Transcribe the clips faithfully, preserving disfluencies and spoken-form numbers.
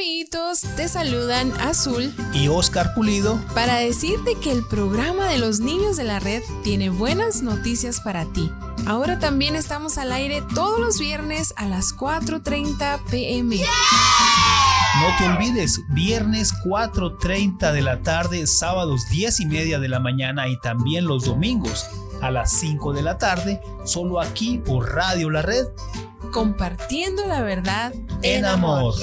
amiguitos, te saludan Azul y Oscar Pulido para decirte que el programa de los niños de la red tiene buenas noticias para ti. Ahora también estamos al aire todos los viernes a las cuatro y media de la tarde. ¡Sí! No te olvides, viernes cuatro y media de la tarde, sábados diez y media de la mañana y también los domingos a las cinco de la tarde, solo aquí por Radio La Red. Compartiendo la verdad en amor. ¡Sí!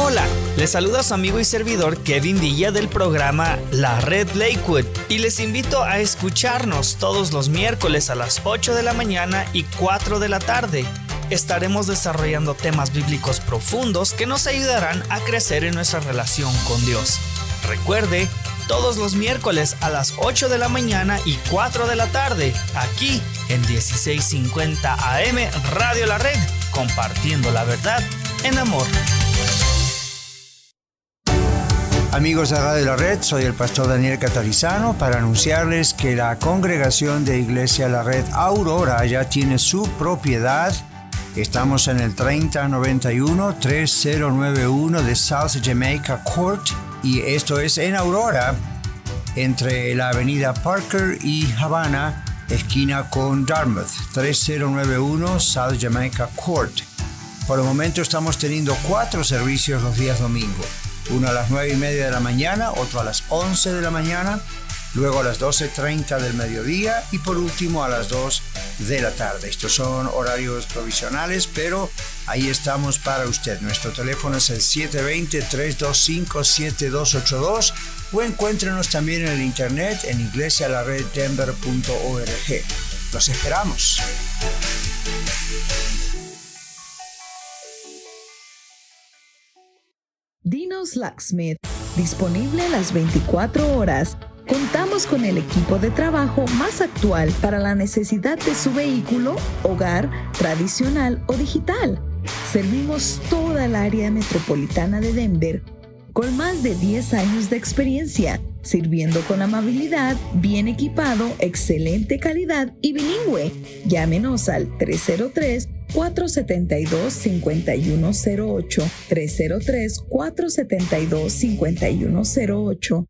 Hola, les saluda su amigo y servidor Kevin Villa del programa La Red Lakewood y les invito a escucharnos todos los miércoles a las ocho de la mañana y cuatro de la tarde. Estaremos desarrollando temas bíblicos profundos que nos ayudarán a crecer en nuestra relación con Dios. Recuerde, todos los miércoles a las ocho de la mañana y cuatro de la tarde, aquí en dieciséis cincuenta A M Radio La Red, compartiendo la verdad en amor. Amigos de Radio La Red, soy el pastor Daniel Catarizano para anunciarles que la congregación de Iglesia La Red Aurora ya tiene su propiedad. Estamos en el treinta noventa y uno, treinta noventa y uno de South Jamaica Court y esto es en Aurora, entre la avenida Parker y Havana, esquina con Dartmouth, treinta noventa y uno South Jamaica Court. Por el momento estamos teniendo cuatro servicios los días domingo. Uno a las nueve y media de la mañana, otro a las once de la mañana, luego a las doce y media del mediodía y por último a las dos de la tarde. Estos son horarios provisionales, pero ahí estamos para usted. Nuestro teléfono es el siete dos cero, tres dos cinco, siete dos ocho dos o encuéntrenos también en el internet en iglesia la red denver punto org. ¡Los esperamos! Dinos Locksmith, disponible las veinticuatro horas. Contamos con el equipo de trabajo más actual para la necesidad de su vehículo, hogar, tradicional o digital. Servimos toda el área metropolitana de Denver, con más de diez años de experiencia, sirviendo con amabilidad, bien equipado, excelente calidad y bilingüe. Llámenos al tres cero tres, cuatro siete dos, cinco uno cero ocho, tres cero tres, cuatro siete dos, cinco uno cero ocho.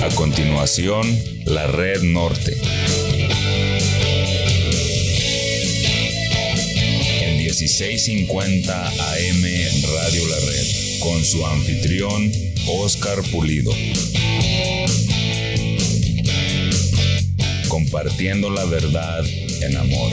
A continuación, La Red Norte. En dieciséis cincuenta A M Radio La Red, con su anfitrión, Oscar Pulido. Compartiendo la verdad en amor.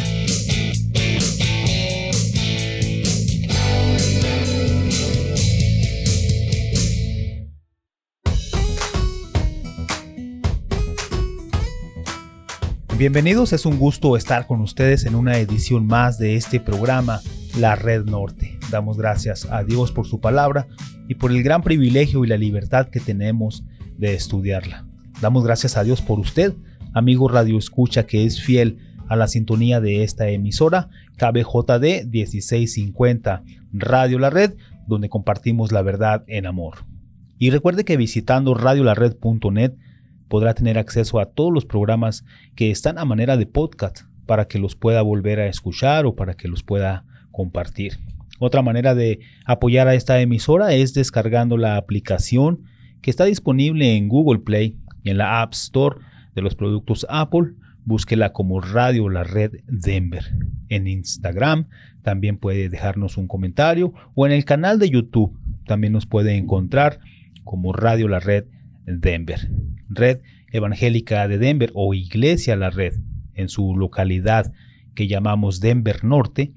Bienvenidos, es un gusto estar con ustedes en una edición más de este programa La Red Norte. Damos gracias a Dios por su palabra y por el gran privilegio y la libertad que tenemos de estudiarla. Damos gracias a Dios por usted, amigo radio escucha que es fiel a la sintonía de esta emisora K B J D dieciséis cincuenta Radio La Red, donde compartimos la verdad en amor. Y recuerde que visitando radio la red punto net podrá tener acceso a todos los programas que están a manera de podcast para que los pueda volver a escuchar o para que los pueda compartir. Otra manera de apoyar a esta emisora es descargando la aplicación que está disponible en Google Play y en la App Store de los productos Apple. Búsquela como Radio La Red Denver. En Instagram también puede dejarnos un comentario o en el canal de YouTube también nos puede encontrar como Radio La Red Denver. Red Evangélica de Denver o Iglesia La Red en su localidad que llamamos Denver Norte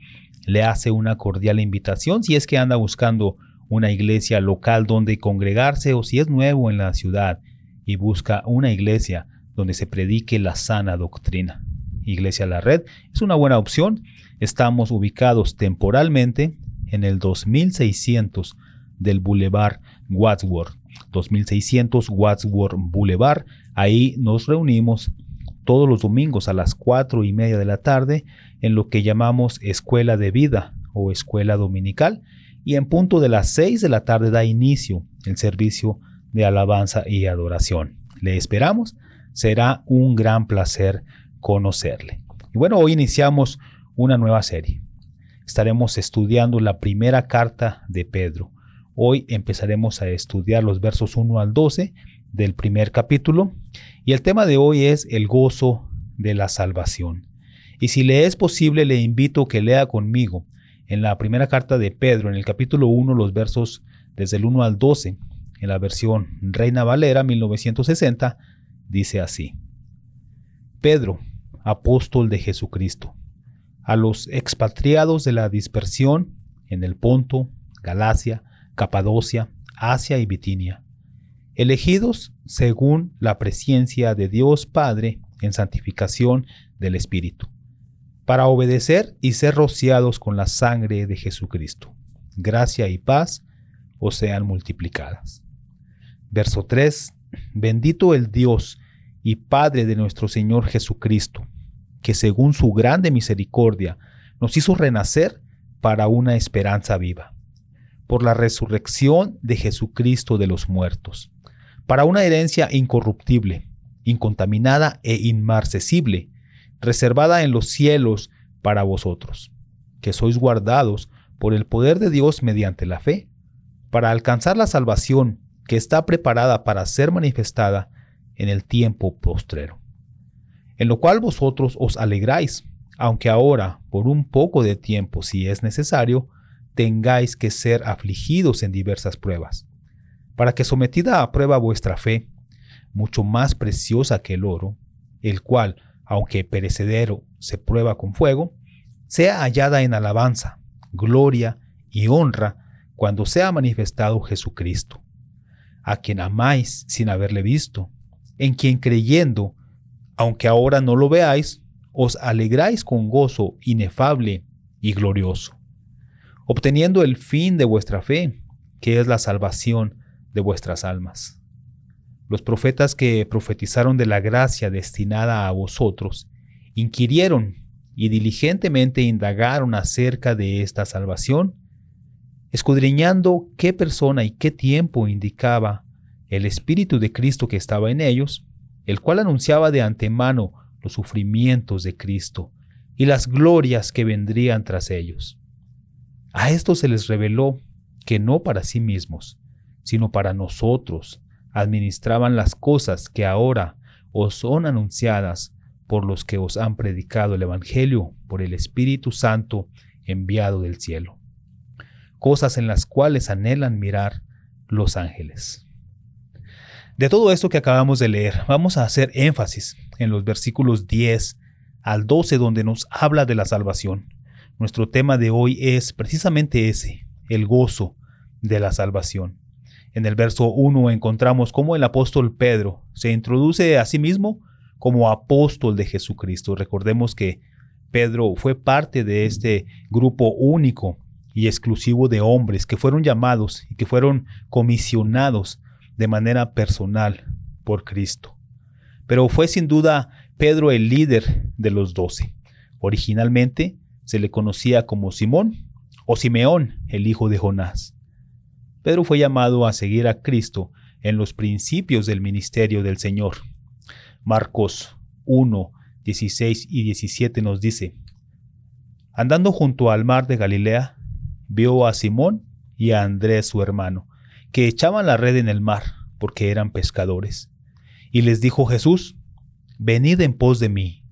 le hace una cordial invitación si es que anda buscando una iglesia local donde congregarse o si es nuevo en la ciudad y busca una iglesia donde se predique la sana doctrina. Iglesia La Red es una buena opción. Estamos ubicados temporalmente en el dos mil seiscientos del Boulevard Wattsworth, dos mil seiscientos Wattsworth Boulevard. Ahí nos reunimos todos los domingos a las cuatro y media de la tarde en lo que llamamos Escuela de Vida o Escuela Dominical, y en punto de las seis de la tarde da inicio el servicio de alabanza y adoración. Le esperamos, será un gran placer conocerle. Y bueno, hoy iniciamos una nueva serie. Estaremos estudiando la primera carta de Pedro. Hoy empezaremos a estudiar los versos uno al doce del primer capítulo, y el tema de hoy es el gozo de la salvación. Y si le es posible, le invito a que lea conmigo en la primera carta de Pedro, en el capítulo uno, los versos desde el uno al doce, en la versión Reina Valera mil novecientos sesenta, dice así: Pedro, apóstol de Jesucristo, a los expatriados de la dispersión en el Ponto, Galacia, Capadocia, Asia y Bitinia, elegidos según la presciencia de Dios Padre en santificación del Espíritu, para obedecer y ser rociados con la sangre de Jesucristo. Gracia y paz os sean multiplicadas. Verso tres. Bendito el Dios y Padre de nuestro Señor Jesucristo, que según su grande misericordia nos hizo renacer para una esperanza viva, por la resurrección de Jesucristo de los muertos, para una herencia incorruptible, incontaminada e inmarcesible, reservada en los cielos para vosotros, que sois guardados por el poder de Dios mediante la fe, para alcanzar la salvación que está preparada para ser manifestada en el tiempo postrero, en lo cual vosotros os alegráis, aunque ahora, por un poco de tiempo, si es necesario, tengáis que ser afligidos en diversas pruebas, para que sometida a prueba vuestra fe, mucho más preciosa que el oro, el cual, aunque perecedero, se prueba con fuego, sea hallada en alabanza, gloria y honra cuando sea manifestado Jesucristo, a quien amáis sin haberle visto, en quien creyendo, aunque ahora no lo veáis, os alegráis con gozo inefable y glorioso, obteniendo el fin de vuestra fe, que es la salvación de vuestras almas. Los profetas que profetizaron de la gracia destinada a vosotros, inquirieron y diligentemente indagaron acerca de esta salvación, escudriñando qué persona y qué tiempo indicaba el Espíritu de Cristo que estaba en ellos, el cual anunciaba de antemano los sufrimientos de Cristo y las glorias que vendrían tras ellos. A esto se les reveló que no para sí mismos, sino para nosotros, administraban las cosas que ahora os son anunciadas por los que os han predicado el Evangelio por el Espíritu Santo enviado del cielo, cosas en las cuales anhelan mirar los ángeles. De todo esto que acabamos de leer, vamos a hacer énfasis en los versículos diez al doce, donde nos habla de la salvación. Nuestro tema de hoy es precisamente ese, el gozo de la salvación. En el verso uno encontramos cómo el apóstol Pedro se introduce a sí mismo como apóstol de Jesucristo. Recordemos que Pedro fue parte de este grupo único y exclusivo de hombres que fueron llamados y que fueron comisionados de manera personal por Cristo. Pero fue sin duda Pedro el líder de los doce. Originalmente, se le conocía como Simón o Simeón, el hijo de Jonás. Pedro fue llamado a seguir a Cristo en los principios del ministerio del Señor. Marcos uno, dieciséis y diecisiete nos dice: Andando junto al mar de Galilea, vio a Simón y a Andrés su hermano, que echaban la red en el mar, porque eran pescadores. Y les dijo Jesús: Venid en pos de mí,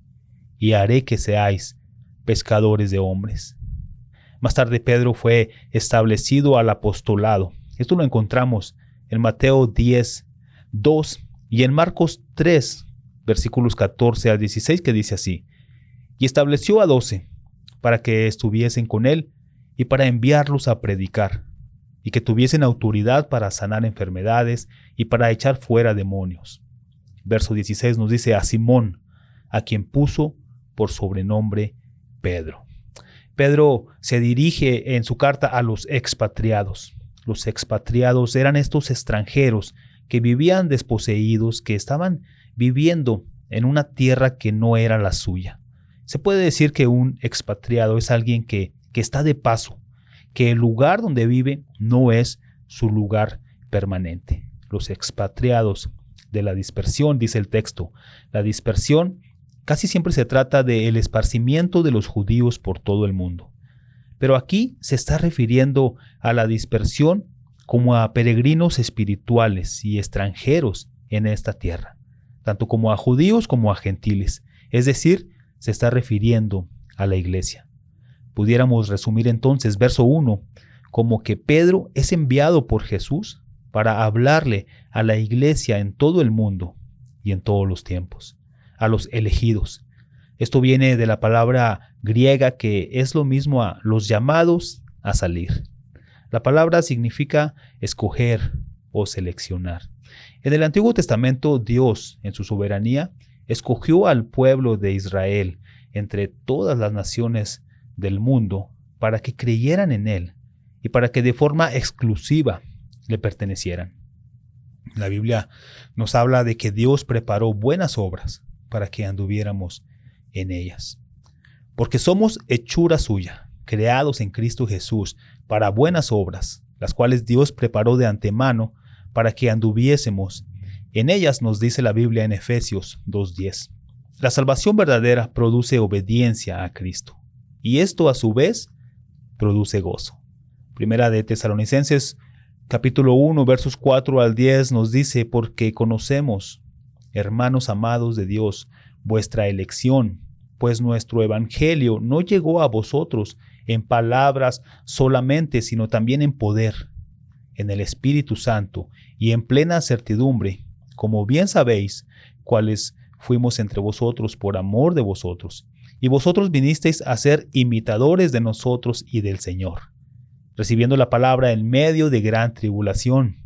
y haré que seáis pescadores de hombres. Más tarde Pedro fue establecido al apostolado. Esto lo encontramos en Mateo diez, dos y en Marcos tres, versículos catorce al dieciséis, que dice así: Y estableció a doce para que estuviesen con él y para enviarlos a predicar, y que tuviesen autoridad para sanar enfermedades y para echar fuera demonios. Verso dieciséis nos dice: a Simón, a quien puso por sobrenombre Pedro. Pedro se dirige en su carta a los expatriados. Los expatriados eran estos extranjeros que vivían desposeídos, que estaban viviendo en una tierra que no era la suya. Se puede decir que un expatriado es alguien que, que está de paso, que el lugar donde vive no es su lugar permanente. Los expatriados de la dispersión, dice el texto. La dispersión casi siempre se trata del esparcimiento de los judíos por todo el mundo. Pero aquí se está refiriendo a la dispersión como a peregrinos espirituales y extranjeros en esta tierra, tanto como a judíos como a gentiles. Es decir, se está refiriendo a la iglesia. Pudiéramos resumir entonces verso uno como que Pedro es enviado por Jesús para hablarle a la iglesia en todo el mundo y en todos los tiempos, a los elegidos. Esto viene de la palabra griega que es lo mismo a los llamados a salir. La palabra significa escoger o seleccionar. En el Antiguo Testamento, Dios, en su soberanía, escogió al pueblo de Israel entre todas las naciones del mundo para que creyeran en él y para que de forma exclusiva le pertenecieran. La Biblia nos habla de que Dios preparó buenas obras para que anduviéramos en ellas. Porque somos hechura suya, creados en Cristo Jesús para buenas obras, las cuales Dios preparó de antemano para que anduviésemos en ellas, nos dice la Biblia en Efesios dos diez. La salvación verdadera produce obediencia a Cristo, y esto a su vez produce gozo. Primera de Tesalonicenses capítulo uno versos cuatro al diez nos dice: porque conocemos, hermanos amados de Dios, vuestra elección, pues nuestro evangelio no llegó a vosotros en palabras solamente, sino también en poder, en el Espíritu Santo y en plena certidumbre, como bien sabéis, cuáles fuimos entre vosotros por amor de vosotros. Y vosotros vinisteis a ser imitadores de nosotros y del Señor, recibiendo la palabra en medio de gran tribulación,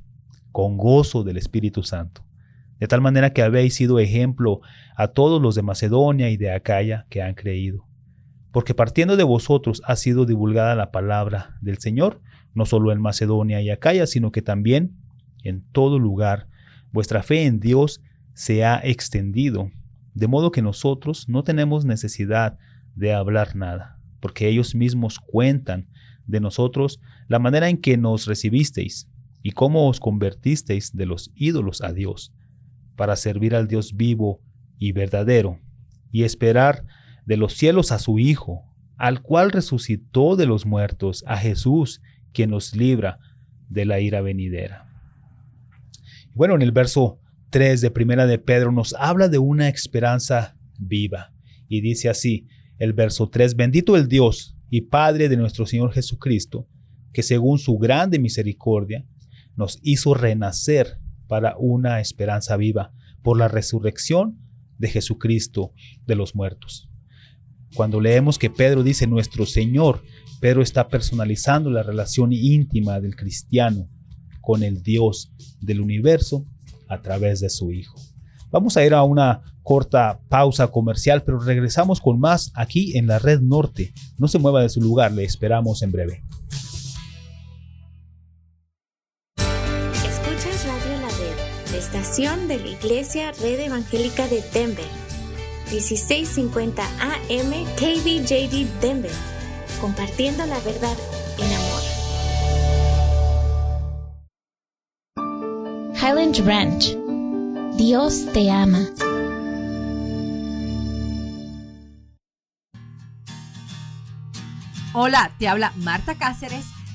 con gozo del Espíritu Santo. De tal manera que habéis sido ejemplo a todos los de Macedonia y de Acaya que han creído. Porque partiendo de vosotros ha sido divulgada la palabra del Señor, no solo en Macedonia y Acaya, sino que también en todo lugar. Vuestra fe en Dios se ha extendido, de modo que nosotros no tenemos necesidad de hablar nada, porque ellos mismos cuentan de nosotros la manera en que nos recibisteis y cómo os convertisteis de los ídolos a Dios, para servir al Dios vivo y verdadero, y esperar de los cielos a su Hijo, al cual resucitó de los muertos, a Jesús, quien nos libra de la ira venidera. Bueno, en el verso tres de Primera de Pedro nos habla de una esperanza viva y dice así el verso tres: bendito el Dios y Padre de nuestro Señor Jesucristo, que según su grande misericordia nos hizo renacer para una esperanza viva por la resurrección de Jesucristo de los muertos. Cuando leemos que Pedro dice nuestro Señor, Pedro está personalizando la relación íntima del cristiano con el Dios del universo a través de su Hijo. Vamos a ir a una corta pausa comercial, pero regresamos con más aquí en la Red Norte. No se mueva de su lugar, le esperamos en breve. Escuchas Radio La Red, la estación de la Iglesia Red Evangélica de Denver, dieciséis cincuenta A M K B J D Denver, compartiendo la verdad en amor. Highland Ranch. Dios te ama. Hola, te habla Marta Cáceres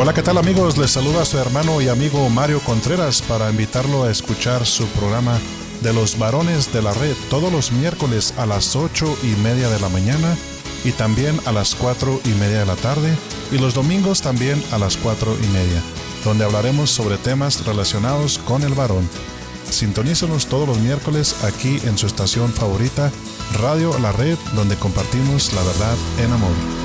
Hola, ¿qué tal amigos? Les saluda su hermano y amigo Mario Contreras para invitarlo a escuchar su programa de los varones de la red todos los miércoles a las ocho y media de la mañana y también a las cuatro y media de la tarde y los domingos también a las cuatro y media, donde hablaremos sobre temas relacionados con el varón. Sintonícenos todos los miércoles aquí en su estación favorita, Radio La Red, donde compartimos la verdad en amor.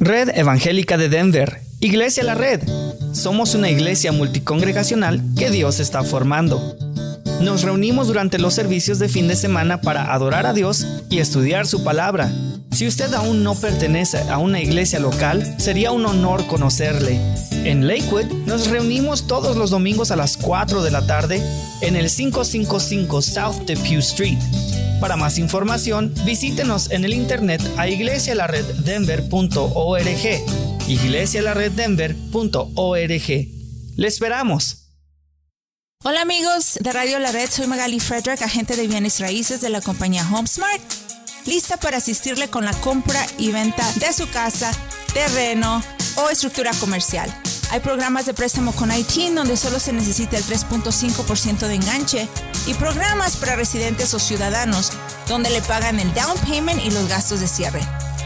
Red Evangélica de Denver, Iglesia La Red. Somos una iglesia multicongregacional que Dios está formando. Nos reunimos durante los servicios de fin de semana para adorar a Dios y estudiar su palabra. Si usted aún no pertenece a una iglesia local, sería un honor conocerle. En Lakewood nos reunimos todos los domingos a las cuatro de la tarde en el cinco cinco cinco South Depew Street. Para más información, visítenos en el internet a iglesia la red denver punto org, iglesia la red denver punto org. ¡Le esperamos! Hola amigos de Radio La Red, soy Magali Frederick, agente de bienes raíces de la compañía HomeSmart, lista para asistirle con la compra y venta de su casa, terreno o estructura comercial. Hay programas de préstamo con I T I N donde solo se necesita el tres punto cinco por ciento de enganche y programas para residentes o ciudadanos donde le pagan el down payment y los gastos de cierre.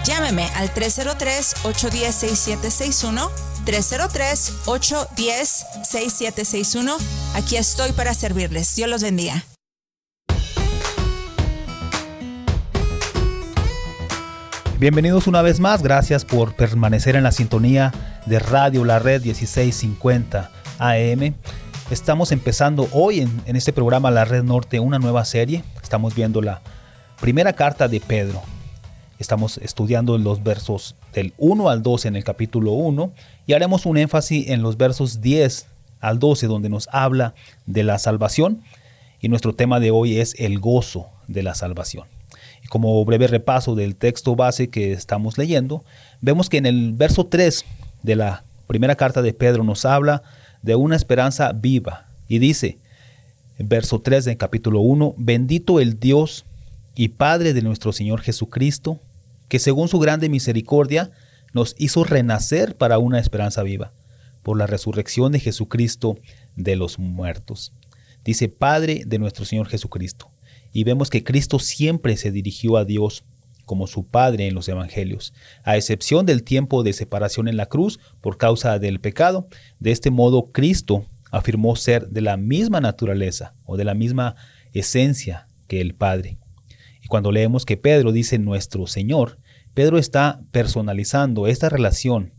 Llámeme al tres cero tres, ocho uno cero, seis siete seis uno, tres cero tres, ocho uno cero, seis siete seis uno. Aquí estoy para servirles. Dios los bendiga. Bienvenidos una vez más, gracias por permanecer en la sintonía de Radio La Red dieciséis cincuenta A M. Estamos empezando hoy en, en este programa La Red Norte una nueva serie. Estamos viendo la primera carta de Pedro. Estamos estudiando los versos del uno al doce en el capítulo uno y haremos un énfasis en los versos diez al doce donde nos habla de la salvación, y nuestro tema de hoy es el gozo de la salvación. Y como breve repaso del texto base que estamos leyendo, vemos que en el verso tres de la primera carta de Pedro nos habla de una esperanza viva y dice, verso tres del capítulo uno, bendito el Dios y Padre de nuestro Señor Jesucristo, que según su grande misericordia nos hizo renacer para una esperanza viva, por la resurrección de Jesucristo de los muertos. Dice Padre de nuestro Señor Jesucristo. Y vemos que Cristo siempre se dirigió a Dios como su Padre en los Evangelios, a excepción del tiempo de separación en la cruz por causa del pecado. De este modo, Cristo afirmó ser de la misma naturaleza o de la misma esencia que el Padre. Y cuando leemos que Pedro dice nuestro Señor, Pedro está personalizando esta relación,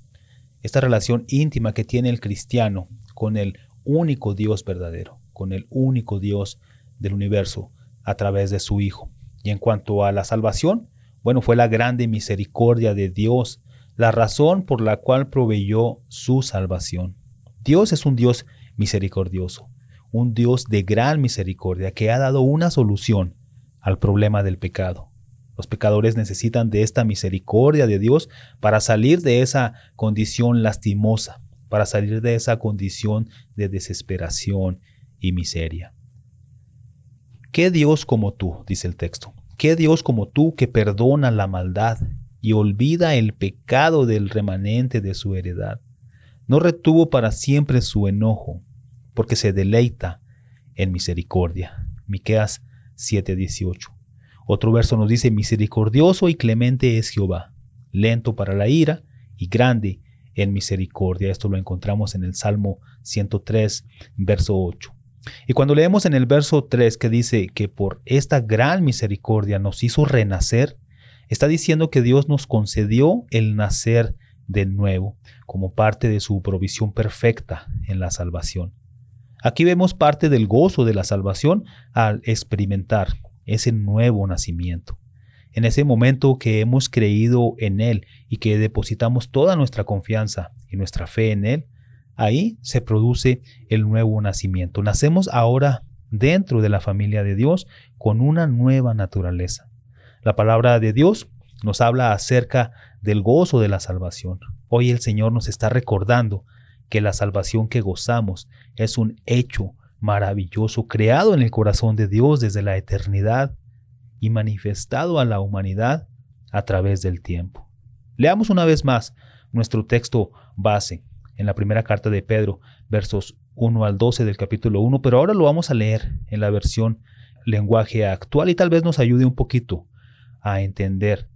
esta relación íntima que tiene el cristiano con el único Dios verdadero, con el único Dios del universo a través de su Hijo. Y en cuanto a la salvación, bueno, fue la grande misericordia de Dios, la razón por la cual proveyó su salvación. Dios es un Dios misericordioso, un Dios de gran misericordia que ha dado una solución al problema del pecado. Los pecadores necesitan de esta misericordia de Dios para salir de esa condición lastimosa, para salir de esa condición de desesperación y miseria. ¿Qué Dios como tú?, dice el texto. ¿Qué Dios como tú que perdona la maldad y olvida el pecado del remanente de su heredad? No retuvo para siempre su enojo, porque se deleita en misericordia. Miqueas siete dieciocho. Otro verso nos dice, misericordioso y clemente es Jehová, lento para la ira y grande en misericordia. Esto lo encontramos en el Salmo ciento tres, verso ocho. Y cuando leemos en el verso tres que dice que por esta gran misericordia nos hizo renacer, está diciendo que Dios nos concedió el nacer de nuevo como parte de su provisión perfecta en la salvación. Aquí vemos parte del gozo de la salvación al experimentar ese nuevo nacimiento. En ese momento que hemos creído en Él y que depositamos toda nuestra confianza y nuestra fe en Él, ahí se produce el nuevo nacimiento. Nacemos ahora dentro de la familia de Dios con una nueva naturaleza. La palabra de Dios nos habla acerca del gozo de la salvación. Hoy el Señor nos está recordando que la salvación que gozamos es un hecho maravilloso, creado en el corazón de Dios desde la eternidad y manifestado a la humanidad a través del tiempo. Leamos una vez más nuestro texto base en la primera carta de Pedro, versos uno al doce del capítulo uno, pero ahora lo vamos a leer en la versión lenguaje actual y tal vez nos ayude un poquito a entender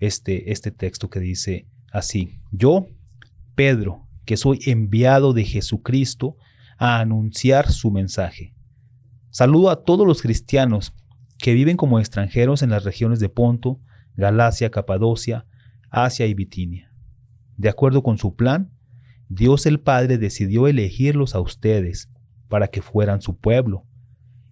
este, este texto que dice así: Yo, Pedro, que soy enviado de Jesucristo a anunciar su mensaje. Saludo a todos los cristianos que viven como extranjeros en las regiones de Ponto, Galacia, Capadocia, Asia y Bitinia. De acuerdo con su plan, Dios el Padre decidió elegirlos a ustedes para que fueran su pueblo,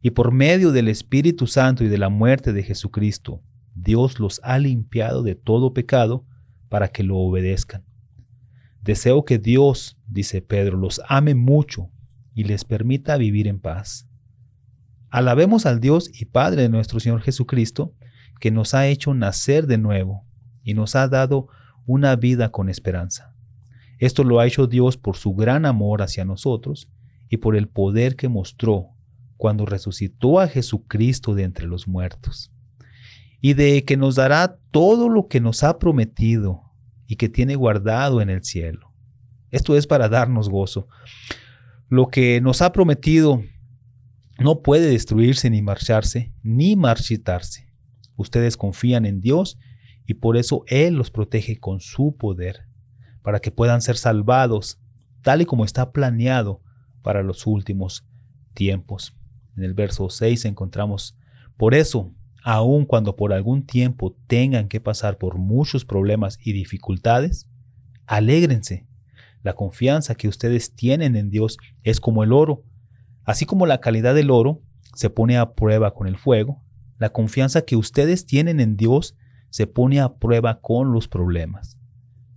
y por medio del Espíritu Santo y de la muerte de Jesucristo, Dios los ha limpiado de todo pecado para que lo obedezcan. Deseo que Dios, dice Pedro, los ame mucho y les permita vivir en paz. Alabemos al Dios y Padre de nuestro Señor Jesucristo, que nos ha hecho nacer de nuevo y nos ha dado una vida con esperanza. Esto lo ha hecho Dios por su gran amor hacia nosotros y por el poder que mostró cuando resucitó a Jesucristo de entre los muertos. Y de que nos dará todo lo que nos ha prometido y que tiene guardado en el cielo. Esto es para darnos gozo. Lo que nos ha prometido no puede destruirse ni marcharse, ni marchitarse. Ustedes confían en Dios y por eso Él los protege con su poder, para que puedan ser salvados, tal y como está planeado para los últimos tiempos. En el verso seis encontramos: Por eso, aun cuando por algún tiempo tengan que pasar por muchos problemas y dificultades, alégrense. La confianza que ustedes tienen en Dios es como el oro. Así como la calidad del oro se pone a prueba con el fuego, la confianza que ustedes tienen en Dios se pone a prueba con los problemas.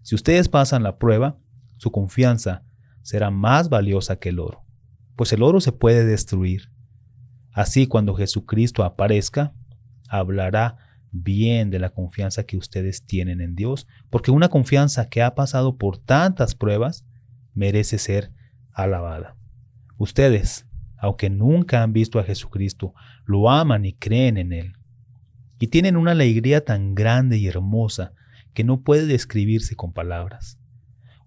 Si ustedes pasan la prueba, su confianza será más valiosa que el oro, pues el oro se puede destruir. Así, cuando Jesucristo aparezca, hablará bien de la confianza que ustedes tienen en Dios, porque una confianza que ha pasado por tantas pruebas merece ser alabada. Ustedes, aunque nunca han visto a Jesucristo, lo aman y creen en Él. Y tienen una alegría tan grande y hermosa que no puede describirse con palabras.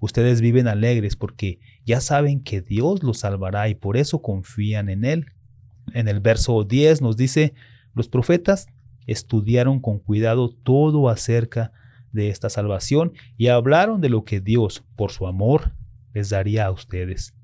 Ustedes viven alegres porque ya saben que Dios los salvará y por eso confían en Él. En el verso diez nos dice: Los profetas estudiaron con cuidado todo acerca de esta salvación y hablaron de lo que Dios, por su amor, les daría a ustedes.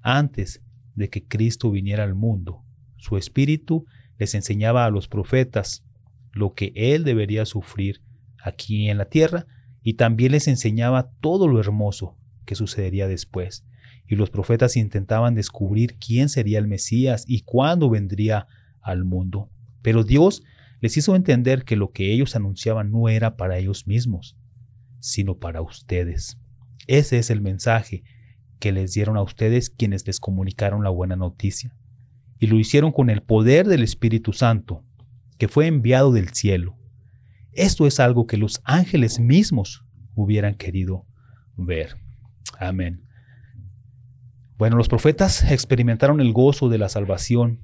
Antes de que Cristo viniera al mundo, su Espíritu les enseñaba a los profetas lo que Él debería sufrir aquí en la tierra, y también les enseñaba todo lo hermoso que sucedería después. Y los profetas intentaban descubrir quién sería el Mesías y cuándo vendría al mundo. Pero Dios les hizo entender que lo que ellos anunciaban no era para ellos mismos, sino para ustedes. Ese es el mensaje que les dieron a ustedes quienes les comunicaron la buena noticia. Y lo hicieron con el poder del Espíritu Santo, que fue enviado del cielo. Esto es algo que los ángeles mismos hubieran querido ver. Amén. Bueno, los profetas experimentaron el gozo de la salvación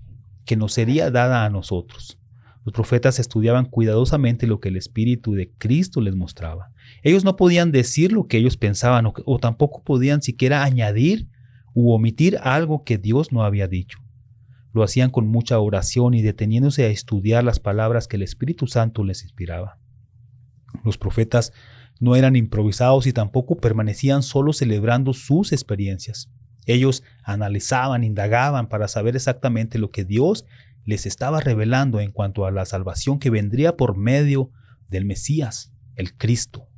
que nos sería dada a nosotros. Los profetas estudiaban cuidadosamente lo que el Espíritu de Cristo les mostraba. Ellos no podían decir lo que ellos pensaban o, o tampoco podían siquiera añadir u omitir algo que Dios no había dicho. Lo hacían con mucha oración y deteniéndose a estudiar las palabras que el Espíritu Santo les inspiraba. Los profetas No eran improvisados y tampoco permanecían solo celebrando sus experiencias. Ellos analizaban, indagaban para saber exactamente lo que Dios les estaba revelando en cuanto a la salvación que vendría por medio del Mesías, el Cristo.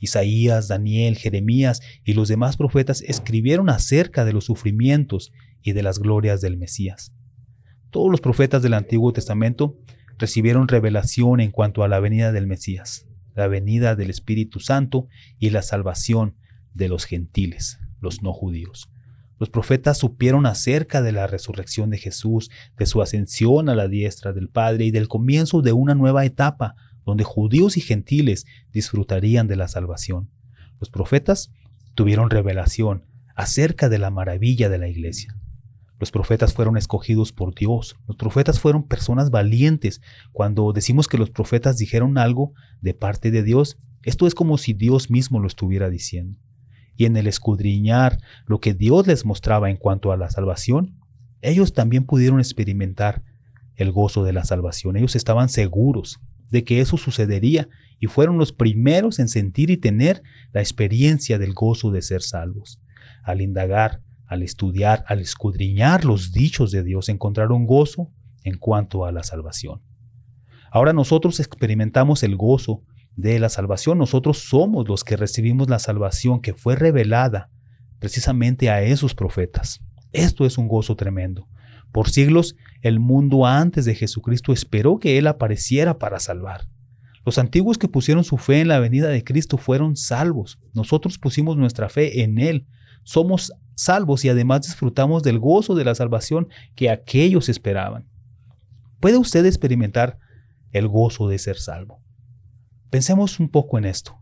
Isaías, Daniel, Jeremías y los demás profetas escribieron acerca de los sufrimientos y de las glorias del Mesías. Todos los profetas del Antiguo Testamento recibieron revelación en cuanto a la venida del Mesías, la venida del Espíritu Santo y la salvación de los gentiles, los no judíos. Los profetas supieron acerca de la resurrección de Jesús, de su ascensión a la diestra del Padre y del comienzo de una nueva etapa donde judíos y gentiles disfrutarían de la salvación. Los profetas tuvieron revelación acerca de la maravilla de la iglesia. Los profetas fueron escogidos por Dios. Los profetas fueron personas valientes. Cuando decimos que los profetas dijeron algo de parte de Dios, esto es como si Dios mismo lo estuviera diciendo. Y en el escudriñar lo que Dios les mostraba en cuanto a la salvación, ellos también pudieron experimentar el gozo de la salvación. Ellos estaban seguros de que eso sucedería y fueron los primeros en sentir y tener la experiencia del gozo de ser salvos. Al indagar, al estudiar, al escudriñar los dichos de Dios, encontraron gozo en cuanto a la salvación. Ahora nosotros experimentamos el gozo de la salvación. Nosotros somos los que recibimos la salvación que fue revelada precisamente a esos profetas. Esto es un gozo tremendo. Por siglos, el mundo antes de Jesucristo esperó que Él apareciera para salvar. Los antiguos que pusieron su fe en la venida de Cristo fueron salvos. Nosotros pusimos nuestra fe en Él. Somos salvos y además disfrutamos del gozo de la salvación que aquellos esperaban. ¿Puede usted experimentar el gozo de ser salvo? Pensemos un poco en esto.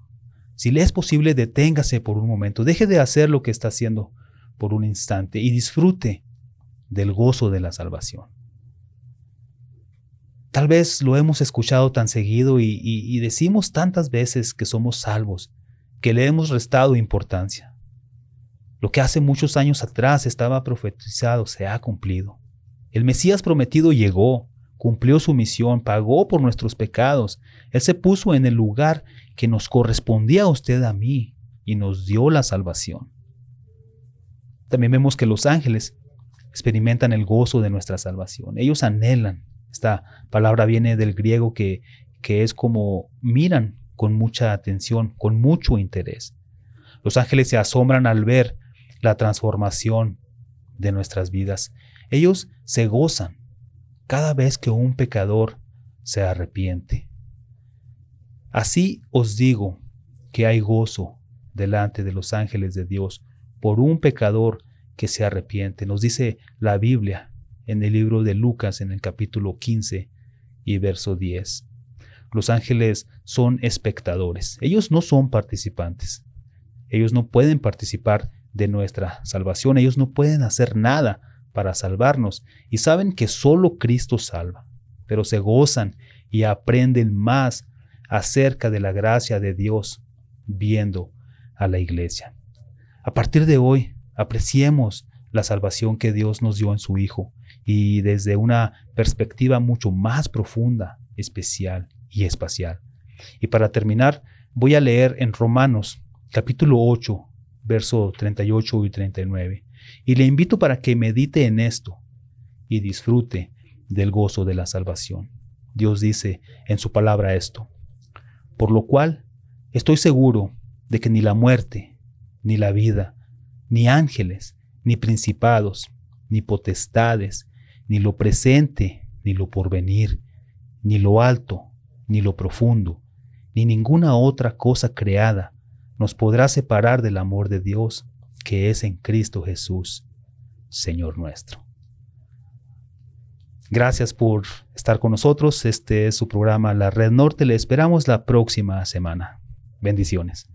Si le es posible, deténgase por un momento. Deje de hacer lo que está haciendo por un instante y disfrute del gozo de la salvación. Tal vez lo hemos escuchado tan seguido y, y, y decimos tantas veces que somos salvos, que le hemos restado importancia. Lo que hace muchos años atrás estaba profetizado se ha cumplido. El Mesías prometido llegó, cumplió su misión, pagó por nuestros pecados. Él se puso en el lugar que nos correspondía a usted, a mí, y nos dio la salvación. También vemos que los ángeles experimentan el gozo de nuestra salvación. Ellos anhelan. Esta palabra viene del griego que, que es como miran con mucha atención, con mucho interés. Los ángeles se asombran al ver la transformación de nuestras vidas. Ellos se gozan cada vez que un pecador se arrepiente. Así os digo que hay gozo delante de los ángeles de Dios por un pecador que se arrepiente, nos dice la Biblia en el libro de Lucas, en el capítulo quince y verso diez. Los ángeles son espectadores. Ellos no son participantes. Ellos no pueden participar de nuestra salvación. Ellos no pueden hacer nada para salvarnos y saben que solo Cristo salva, pero se gozan y aprenden más acerca de la gracia de Dios viendo a la iglesia. A partir de hoy, apreciemos la salvación que Dios nos dio en su Hijo y desde una perspectiva mucho más profunda, especial y espacial. Y para terminar, voy a leer en Romanos capítulo ocho, versos treinta y ocho y treinta y nueve. Y le invito para que medite en esto y disfrute del gozo de la salvación. Dios dice en su palabra esto: por lo cual estoy seguro de que ni la muerte, ni la vida, ni ángeles, ni principados, ni potestades, ni lo presente, ni lo porvenir, ni lo alto, ni lo profundo, ni ninguna otra cosa creada nos podrá separar del amor de Dios que es en Cristo Jesús, Señor nuestro. Gracias por estar con nosotros. Este es su programa La Red Norte. Le esperamos la próxima semana. Bendiciones.